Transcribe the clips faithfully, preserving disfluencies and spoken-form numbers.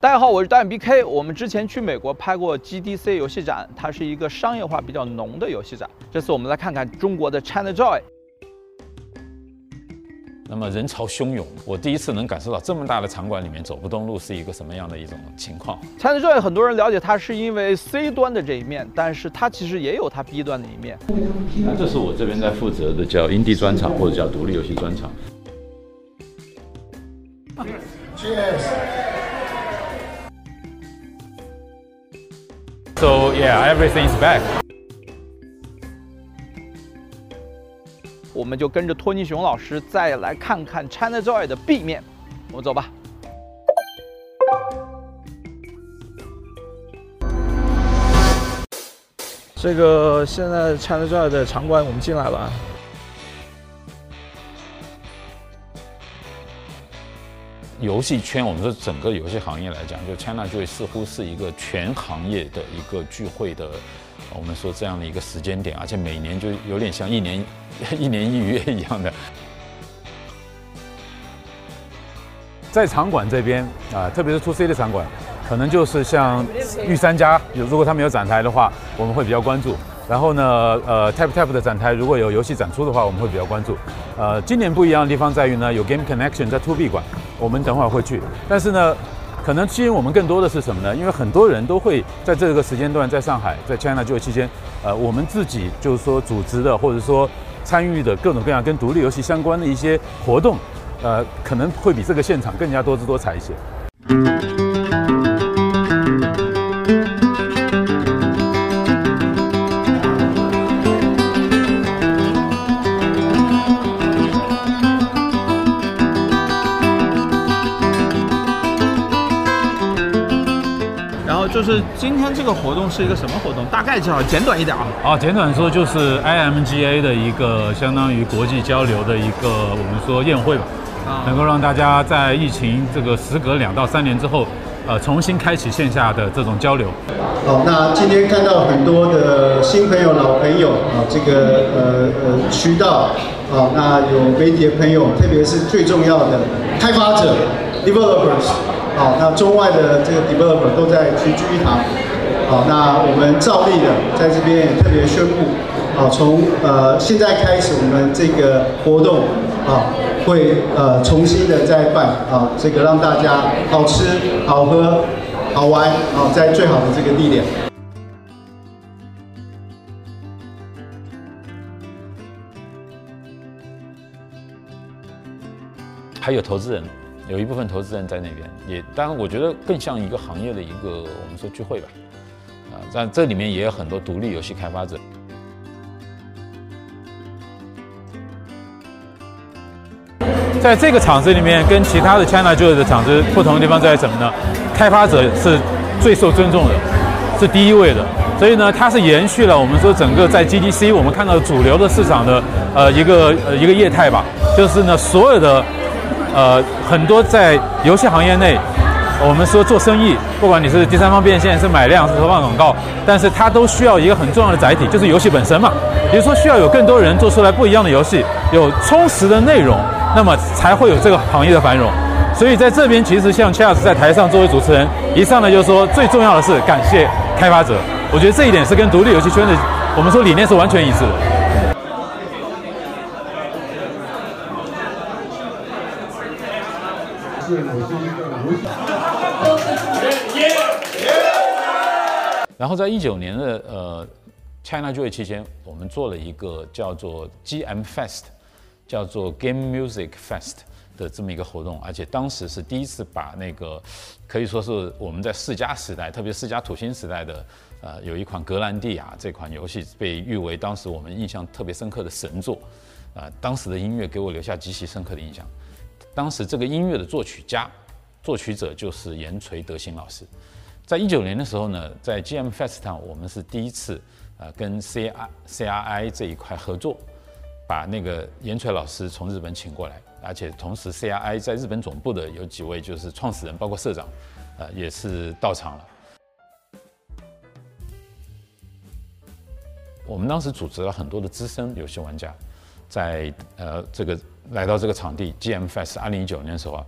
大家好，我是导演 B K。我们之前去美国拍过 G D C 游戏展，它是一个商业化比较浓的游戏展。这次我们来看看中国的 ChinaJoy。那么人潮汹涌，我第一次能感受到这么大的场馆里面走不动路是一个什么样的一种情况。ChinaJoy 很多人了解它是因为 C 端的这一面，但是它其实也有它 B 端的一面。那这是我这边在负责的叫 Indie 专场或者叫独立游戏专场。啊 Cheers. So yeah, everything's back. 我们就跟着托尼熊老师再来看看 ChinaJoy 的 B 面，我们走吧。这个现在 ChinaJoy 的场馆，我们进来了。游戏圈，我们说整个游戏行业来讲，就 ChinaJoy 似乎是一个全行业的一个聚会的，我们说这样的一个时间点，而且每年就有点像一年一年一月一样的。在场馆这边啊、呃，特别是 二 C 的场馆，可能就是像御三家，如果他们有展台的话，我们会比较关注。然后呢，呃 ，TapTap 的展台如果有游戏展出的话，我们会比较关注。呃，今年不一样的地方在于呢，有 Game Connection 在 二 B 馆。 我们等会儿会去，但是呢，可能吸引我们更多的是什么呢？因为很多人都会在这个时间段，在上海，在 ChinaJoy 期间，呃，我们自己就是说组织的，或者说参与的各种各样跟独立游戏相关的一些活动，呃，可能会比这个现场更加多姿多彩一些。就是今天这个活动是一个什么活动？大概介绍，简短一点啊。啊，简短说就是 I M G A 的一个相当于国际交流的一个我们说宴会吧，啊、能够让大家在疫情这个时隔两到三年之后，呃，重新开启线下的这种交流。好，那今天看到很多的新朋友、老朋友啊，这个呃呃渠道啊，那有媒体的朋友，特别是最重要的开发者 （developers）。 好，那中外的这个 developer 都在齐聚一堂。好，那我们照例的在这边也特别宣布，好，从呃现在开始，我们这个活动啊会呃重新的再办啊，这个让大家好吃、好喝、好玩啊，在最好的这个地点。还有投资人。 有一部分投资人在那边，也当然我觉得更像一个行业的一个我们说聚会吧，啊，但这里面也有很多独立游戏开发者。在这个场子里面，跟其他的 ChinaJoy 的场子不同的地方在于什么呢？开发者是最受尊重的，是第一位的，所以呢，它是延续了我们说整个在 G D C 我们看到主流的市场的呃一个呃一个业态吧，就是呢所有的。 呃，很多在游戏行业内，我们说做生意，不管你是第三方变现、是买量、是投放广告，但是它都需要一个很重要的载体，就是游戏本身嘛。也就是说，需要有更多人做出来不一样的游戏，有充实的内容，那么才会有这个行业的繁荣。所以在这边，其实像 Charles 在台上作为主持人，一上来就说最重要的是感谢开发者。我觉得这一点是跟独立游戏圈的我们说理念是完全一致的。 然后在一九年的呃 ChinaJoy 期间，我们做了一个叫做 G M Fest， 叫做 Game Music Fest 的这么一个活动，而且当时是第一次把那个可以说是我们在世嘉时代，特别世嘉土星时代的呃有一款格兰蒂亚这款游戏被誉为当时我们印象特别深刻的神作，啊、呃，当时的音乐给我留下极其深刻的印象。 当时这个音乐的作曲家、作曲者就是严垂德新老师。在一九年的时候呢，在 G M Fest 上，我们是第一次呃跟 C R I 这一块合作，把那个严垂老师从日本请过来，而且同时 C R I 在日本总部的有几位就是创始人，包括社长，呃也是到场了。我们当时组织了很多的资深游戏玩家，在呃这个。 来到这个场地 G M Fest 二零一九年的时候啊，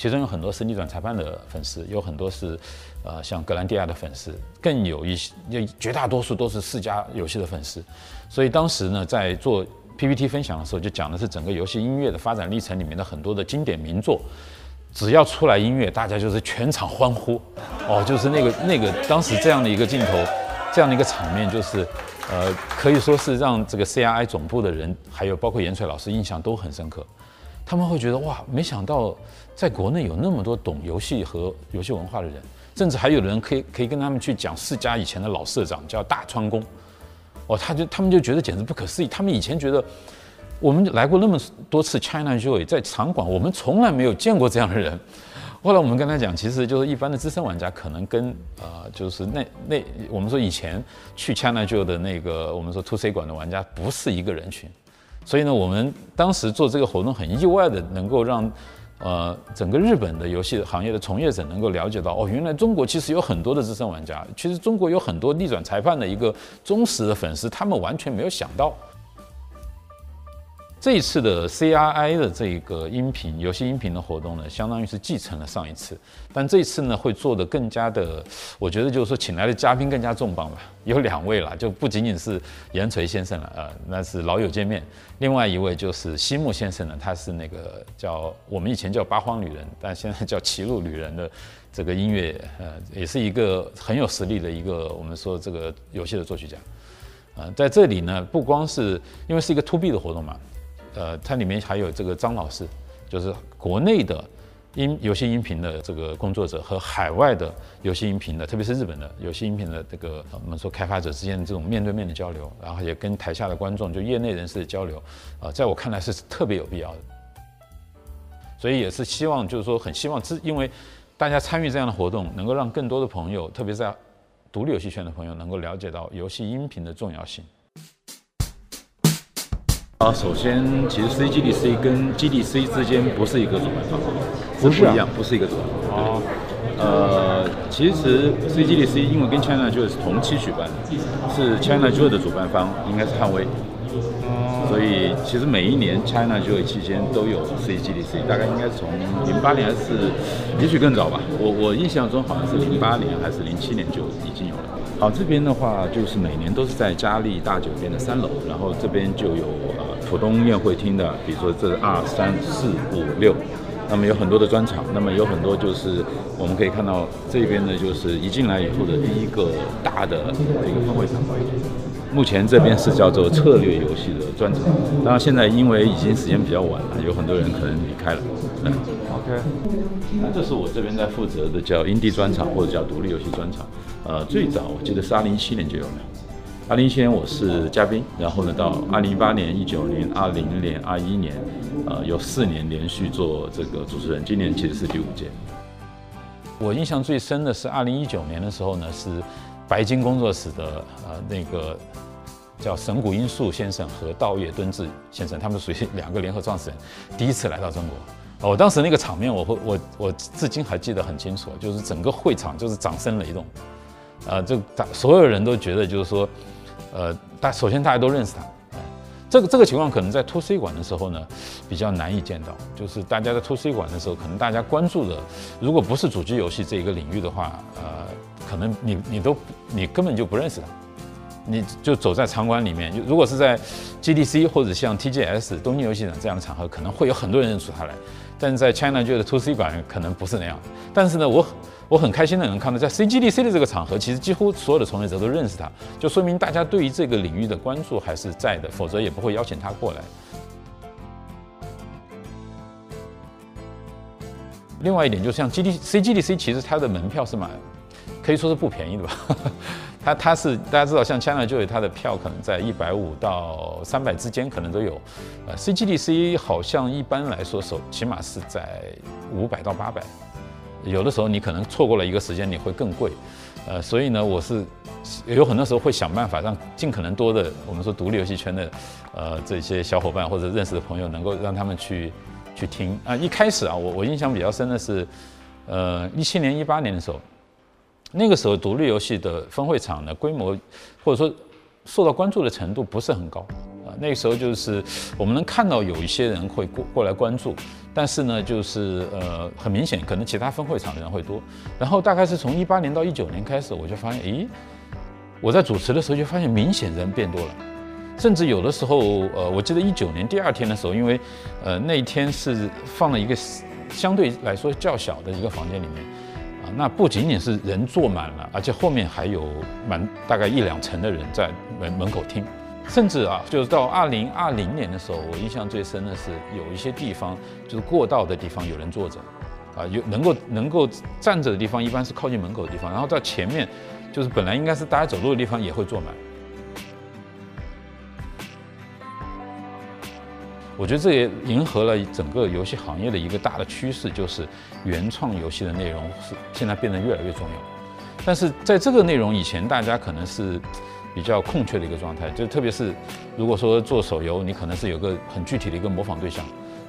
其中有很多是逆转裁判的粉丝，有很多是，呃，像格兰蒂亚的粉丝，更有一些，绝大多数都是世嘉游戏的粉丝。所以当时呢，在做 P P T 分享的时候，就讲的是整个游戏音乐的发展历程里面的很多的经典名作。只要出来音乐，大家就是全场欢呼，哦，就是那个那个当时这样的一个镜头，这样的一个场面，就是，呃，可以说是让这个 C R I 总部的人，还有包括严翠老师印象都很深刻。他们会觉得哇，没想到在国内有那么多懂游戏和游戏文化的人，甚至还有人可以可以跟他们去讲世嘉以前的老社长叫大川宫，哦，他就他们就觉得简直不可思议。他们以前觉得我们来过那么多次 ChinaJoy 在场馆，我们从来没有见过这样的人。后来我们跟他讲，其实就是一般的资深玩家可能跟呃，就是那那我们说以前去 ChinaJoy 的那个我们说 二 C 馆的玩家不是一个人群。所以呢，我们当时做这个活动，很意外的能够让，呃，整个日本的游戏行业的从业者能够了解到，哦，原来中国其实有很多的资深玩家，其实中国有很多逆转裁判的一个忠实的粉丝，他们完全没有想到。这一次的 C R I 的这个音频游戏音频的活动呢，相当于是继承了上一次，但这一次呢会做得更加的，我觉得就是说请来的嘉宾更加重磅吧，有两位了，就不仅仅是严垂先生了，呃，那是老友见面，另外一位就是西木先生呢，他是那个叫我们以前叫八荒旅人，但现在叫齐鲁旅人的这个音乐，呃，也是一个很有实力的一个我们说这个游戏的作曲家，呃，在这里呢不光是因为是一个 to B 的活动嘛。呃，它里面还有这个张老师，就是国内的音游戏音频的这个工作者和海外的游戏音频的，特别是日本的游戏音频的这个我们说开发者之间的这种面对面的交流，然后也跟台下的观众就业内人士的交流，啊、呃，在我看来是特别有必要的。所以也是希望，就是说很希望，因为大家参与这样的活动，能够让更多的朋友，特别在独立游戏圈的朋友，能够了解到游戏音频的重要性。啊，首先，其实 C G D C 跟 G D C 之间不是一个主办方，不是一样，不是一个主办方。哦。呃，其实 C G D C 因为跟 ChinaJoy 是同期举办的，是 ChinaJoy 的主办方应该是汉威，所以其实每一年 ChinaJoy 期间都有 C G D C， 大概应该从零八年还是也许更早吧，我我印象中好像是零八年还是零七年就已经有了。好，这边的话就是每年都是在嘉利大酒店的三楼，然后这边就有呃浦东宴会厅的，比如说这二三四五六，那么有很多的专场，那么有很多就是我们可以看到这边呢就是一进来以后的第一个大的一个分会场。目前这边是叫做策略游戏的专场，当然现在因为已经时间比较晚了，有很多人可能离开了。嗯 ，OK， 那这是我这边在负责的叫 indie 专场或者叫独立游戏专场。呃，最早我记得是二零一七年就有了，二零一七年我是嘉宾，然后呢到二零一八年、一九年、二零年、二一年，呃，有四年连续做这个主持人，今年其实是第五届。我印象最深的是二零一九年的时候呢，是白金工作室的呃那个叫神谷英树先生和道叶敦志先生，他们属于两个联合创始人，第一次来到中国。我、哦、当时那个场面我，我我我至今还记得很清楚，就是整个会场就是掌声雷动。呃，就所有人都觉得，就是说，呃，大首先大家都认识他，呃、这个这个情况可能在 to C 馆的时候呢，比较难以见到。就是大家在 to C 馆的时候，可能大家关注的，如果不是主机游戏这一个领域的话，呃，可能你你都你根本就不认识他，你就走在场馆里面。如果是在 G D C 或者像 T G S 东京游戏展这样的场合，可能会有很多人认出他来，但在 ChinaJoy 的 to C 馆可能不是那样。但是呢，我。我很开心的能看到，在 C G D C 的这个场合，其实几乎所有的从业者都认识他，就说明大家对于这个领域的关注还是在的，否则也不会邀请他过来。另外一点，就像 C G D C， 其实它的门票是蛮，可以说是不便宜的吧。它它是大家知道，像 ChinaJoy 它的票可能在一百五到三百之间，可能都有。呃 ，C G D C 好像一般来说首起码是在五百到八百。有的时候你可能错过了一个时间，你会更贵，呃，所以呢，我是有很多时候会想办法让尽可能多的我们说独立游戏圈的，呃，这些小伙伴或者认识的朋友能够让他们去去听啊、呃。一开始啊，我我印象比较深的是，呃，一七年、一八年的时候，那个时候独立游戏的分会场的规模或者说受到关注的程度不是很高。了。那时候就是我们能看到有一些人会过过来关注，但是呢，就是呃，很明显，可能其他分会场的人会多。然后大概是从一八年到一九年开始，我就发现，诶，我在主持的时候就发现明显人变多了。 甚至有的时候，呃，我记得一九年第二天的时候，因为，呃，那一天是放了一个相对来说较小的一个房间里面，啊、呃，那不仅仅是人坐满了，而且后面还有满大概一两层的人在门门口听，甚至啊，就是到二零二零年的时候，我印象最深的是有一些地方就是过道的地方有人坐着，啊、呃，有能够能够站着的地方一般是靠近门口的地方，然后到前面就是本来应该是大家走路的地方也会坐满。 我觉得这也迎合了整个游戏行业的一个大的趋势，就是原创游戏的内容是现在变得越来越重要。但是在这个内容以前，大家可能是比较空缺的一个状态，就特别是如果说做手游，你可能是有个很具体的一个模仿对象，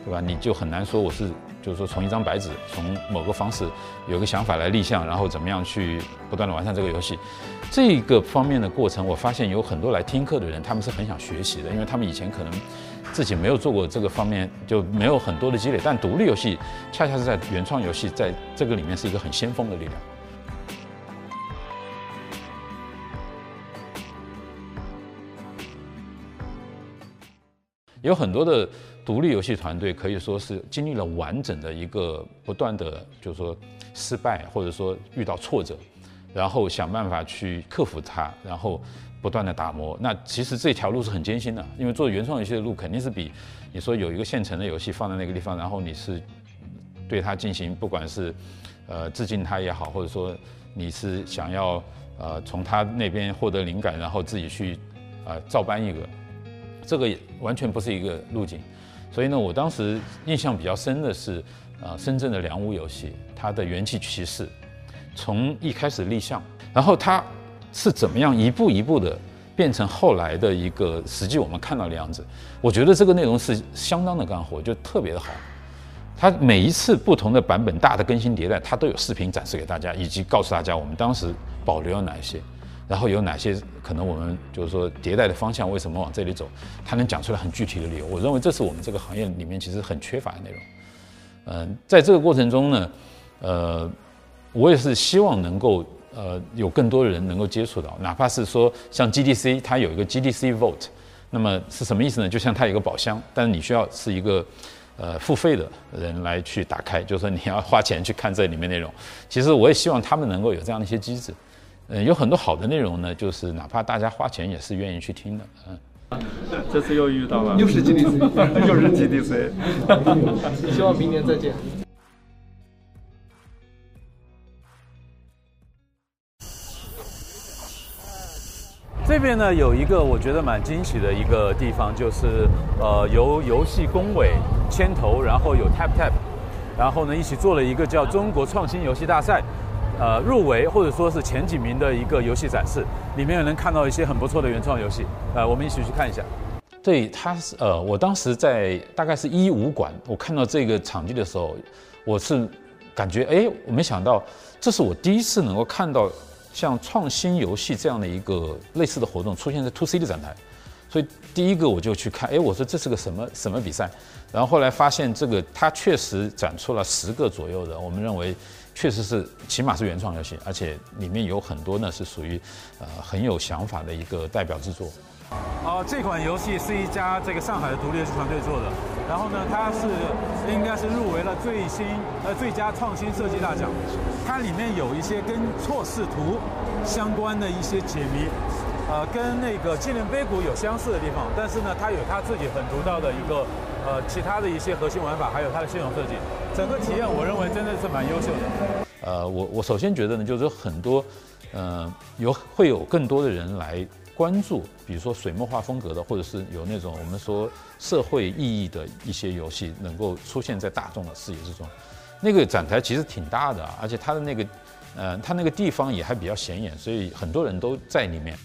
对吧？你就很难说我是就是说从一张白纸，从某个方式有个想法来立项，然后怎么样去不断的完善这个游戏。这个方面的过程，我发现有很多来听课的人，他们是很想学习的，因为他们以前可能 自己没有做过这个方面，就没有很多的积累。但独立游戏恰恰是在原创游戏在这个里面是一个很先锋的力量。有很多的独立游戏团队可以说是经历了完整的一个不断的，就是说失败或者说遇到挫折，然后想办法去克服它，然后 不断的打磨，那其实这条路是很艰辛的，因为做原创游戏的路肯定是比你说有一个现成的游戏放在那个地方，然后你是对它进行不管是呃致敬它也好，或者说你是想要呃从它那边获得灵感，然后自己去呃照搬一个，这个也完全不是一个路径。所以呢，我当时印象比较深的是呃深圳的良屋游戏，它的元气骑士从一开始立项，然后它 是怎么样一步一步的变成后来的一个实际我们看到的样子？我觉得这个内容是相当的干货，就特别的好。它每一次不同的版本大的更新迭代，它都有视频展示给大家，以及告诉大家我们当时保留了哪一些，然后有哪些可能我们就是说迭代的方向为什么往这里走，它能讲出来很具体的理由。我认为这是我们这个行业里面其实很缺乏的内容。嗯，在这个过程中呢，呃，我也是希望能够 呃，有更多的人能够接触到，哪怕是说像 G D C， 它有一个 G D C Vault， 那么是什么意思呢？就像它有一个宝箱，但是你需要是一个呃付费的人来去打开，就是说你要花钱去看这里面内容。其实我也希望他们能够有这样的一些机制，嗯、呃，有很多好的内容呢，就是哪怕大家花钱也是愿意去听的，嗯。 这次又遇到了，又是 G D C， 又是 G D C， 希望明年再见。 这边呢有一个我觉得蛮惊喜的一个地方，就是呃由游戏工委牵头，然后有 TapTap， 然后呢一起做了一个叫中国创新游戏大赛，呃入围或者说是前几名的一个游戏展示，里面能看到一些很不错的原创游戏，呃我们一起去看一下。对，它是呃我当时在大概是一武馆，我看到这个场地的时候，我是感觉哎，我没想到这是我第一次能够看到 像创新游戏这样的一个类似的活动出现在 二 C 的展台，所以第一个我就去看，哎，我说这是个什么什么比赛，然后后来发现这个它确实展出了十个左右的，我们认为确实是起码是原创游戏，而且里面有很多呢是属于呃很有想法的一个代表之作。哦，这款游戏是一家这个上海的独立游戏团队做的，然后呢，它是应该是入围了最新呃最佳创新设计大奖。 它里面有一些跟错视图相关的一些解谜，呃，跟那个纪念碑谷有相似的地方，但是呢，它有它自己很独到的一个呃其他的一些核心玩法，还有它的系统设计，整个体验我认为真的是蛮优秀的。呃，我我首先觉得呢，就是很多，呃，有会有更多的人来关注，比如说水墨画风格的，或者是有那种我们说社会意义的一些游戏，能够出现在大众的视野之中。 那个展台其实挺大的，而且它的那个，呃，它那个地方也还比较显眼，所以很多人都在里面。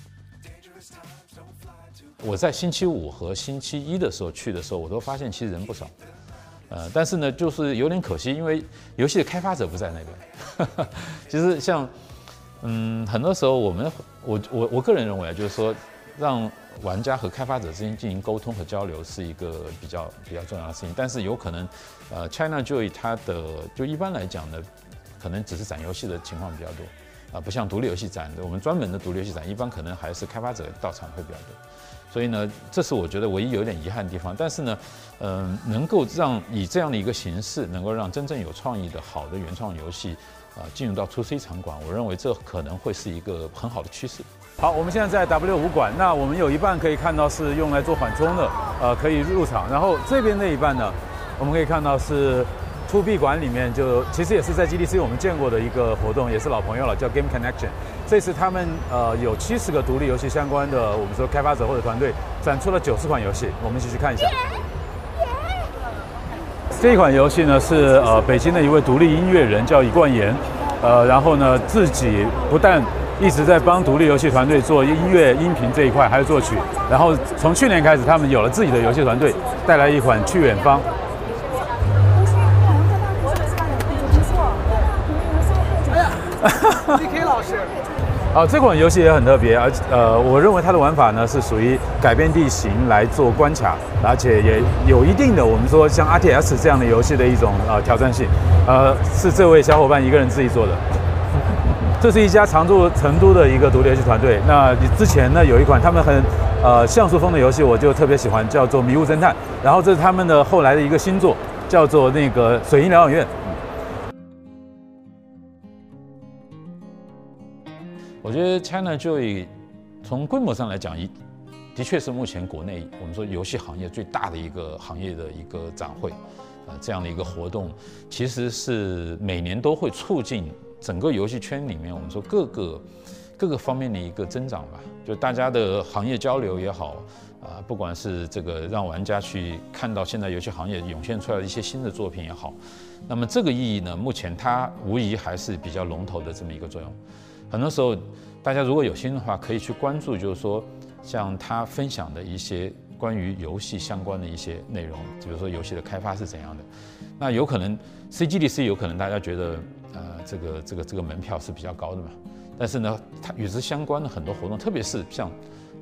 我在星期五和星期一的时候去的时候，我都发现其实人不少，呃，但是呢，就是有点可惜，因为游戏的开发者不在那边。呵呵其实像，嗯，很多时候我们，我我我个人认为，就是说，让玩家和开发者之间进行沟通和交流是一个比较比较重要的事情。但是有可能，呃 ，ChinaJoy 它的就一般来讲呢，可能只是展游戏的情况比较多，啊、呃，不像独立游戏展，我们专门的独立游戏展一般可能还是开发者到场会比较多。所以呢，这是我觉得唯一有点遗憾的地方。但是呢，嗯、呃，能够让以这样的一个形式，能够让真正有创意的好的原创游戏，啊、呃，进入到 二 C 场馆，我认为这可能会是一个很好的趋势。好，我们现在在 W 五 馆，那我们有一半可以看到是用来做缓冲的，呃，可以入场。然后这边那一半呢，我们可以看到是 二 B 馆里面就其实也是在 G D C 我们见过的一个活动，也是老朋友了，叫 Game Connection。这次他们呃有七十个独立游戏相关的，我们说开发者或者团队展出了九十款游戏，我们一起去看一下。这款游戏呢是呃北京的一位独立音乐人叫一贯言，呃，然后呢自己不但一直在帮独立游戏团队做音乐音频这一块，还有作曲。然后从去年开始，他们有了自己的游戏团队，带来一款《去远方》。B K 老师。啊，这款游戏也很特别，而呃，我认为它的玩法呢是属于改变地形来做关卡，而且也有一定的我们说像 R T S 这样的游戏的一种呃挑战性。呃，是这位小伙伴一个人自己做的。这是一家常驻成都的一个独立游戏团队。那之前呢，有一款他们很呃像素风的游戏，我就特别喜欢，叫做《迷雾侦探》。然后这是他们的后来的一个新作，叫做那个《水银疗养院》。我觉得 ChinaJoy 从规模上来讲，一的确是目前国内我们说游戏行业最大的一个行业的一个展会，呃，这样的一个活动，其实是每年都会促进整个游戏圈里面，我们说各个各个方面的一个增长吧，就大家的行业交流也好，啊、呃，不管是这个让玩家去看到现在游戏行业涌现出来的一些新的作品也好，那么这个意义呢，目前它无疑还是比较龙头的这么一个作用。很多时候，大家如果有心的话，可以去关注，就是说像他分享的一些关于游戏相关的一些内容，比如说游戏的开发是怎样的。那有可能 C G D C 有可能大家觉得。呃，这个这个这个门票是比较高的嘛，但是呢，它与之相关的很多活动，特别是像，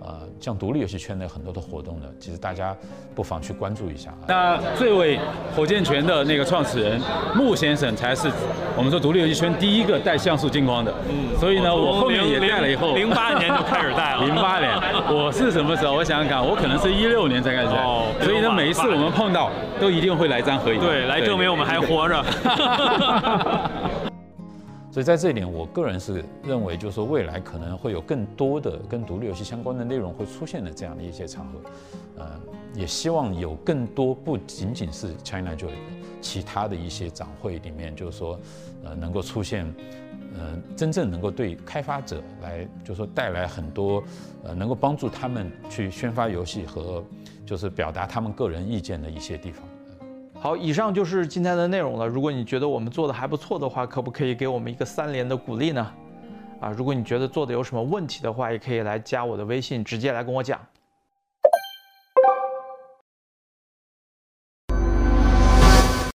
呃，像独立游戏圈内很多的活动呢，其实大家不妨去关注一下。那这位火箭拳的那个创始人穆先生才是我们说独立游戏圈第一个带像素镜框的，嗯，所以呢，我后面也带了以后，零八年就开始带了，零八年，我是什么时候？我想想看，我可能是一六年才开始带，哦，所以呢，每一次我们碰到都一定会来张合影，对，来证明我们还活着。所以在这一点，我个人是认为，就是说未来可能会有更多的跟独立游戏相关的内容会出现的这样的一些场合，呃，也希望有更多不仅仅是 ChinaJoy， 其他的一些展会里面，就是说，呃，能够出现，呃，真正能够对开发者来，就是说带来很多，呃，能够帮助他们去宣发游戏和就是表达他们个人意见的一些地方。好，以上就是今天的内容了。如果你觉得我们做的还不错的话，可不可以给我们一个三连的鼓励呢？啊，如果你觉得做的有什么问题的话，也可以来加我的微信，直接来跟我讲。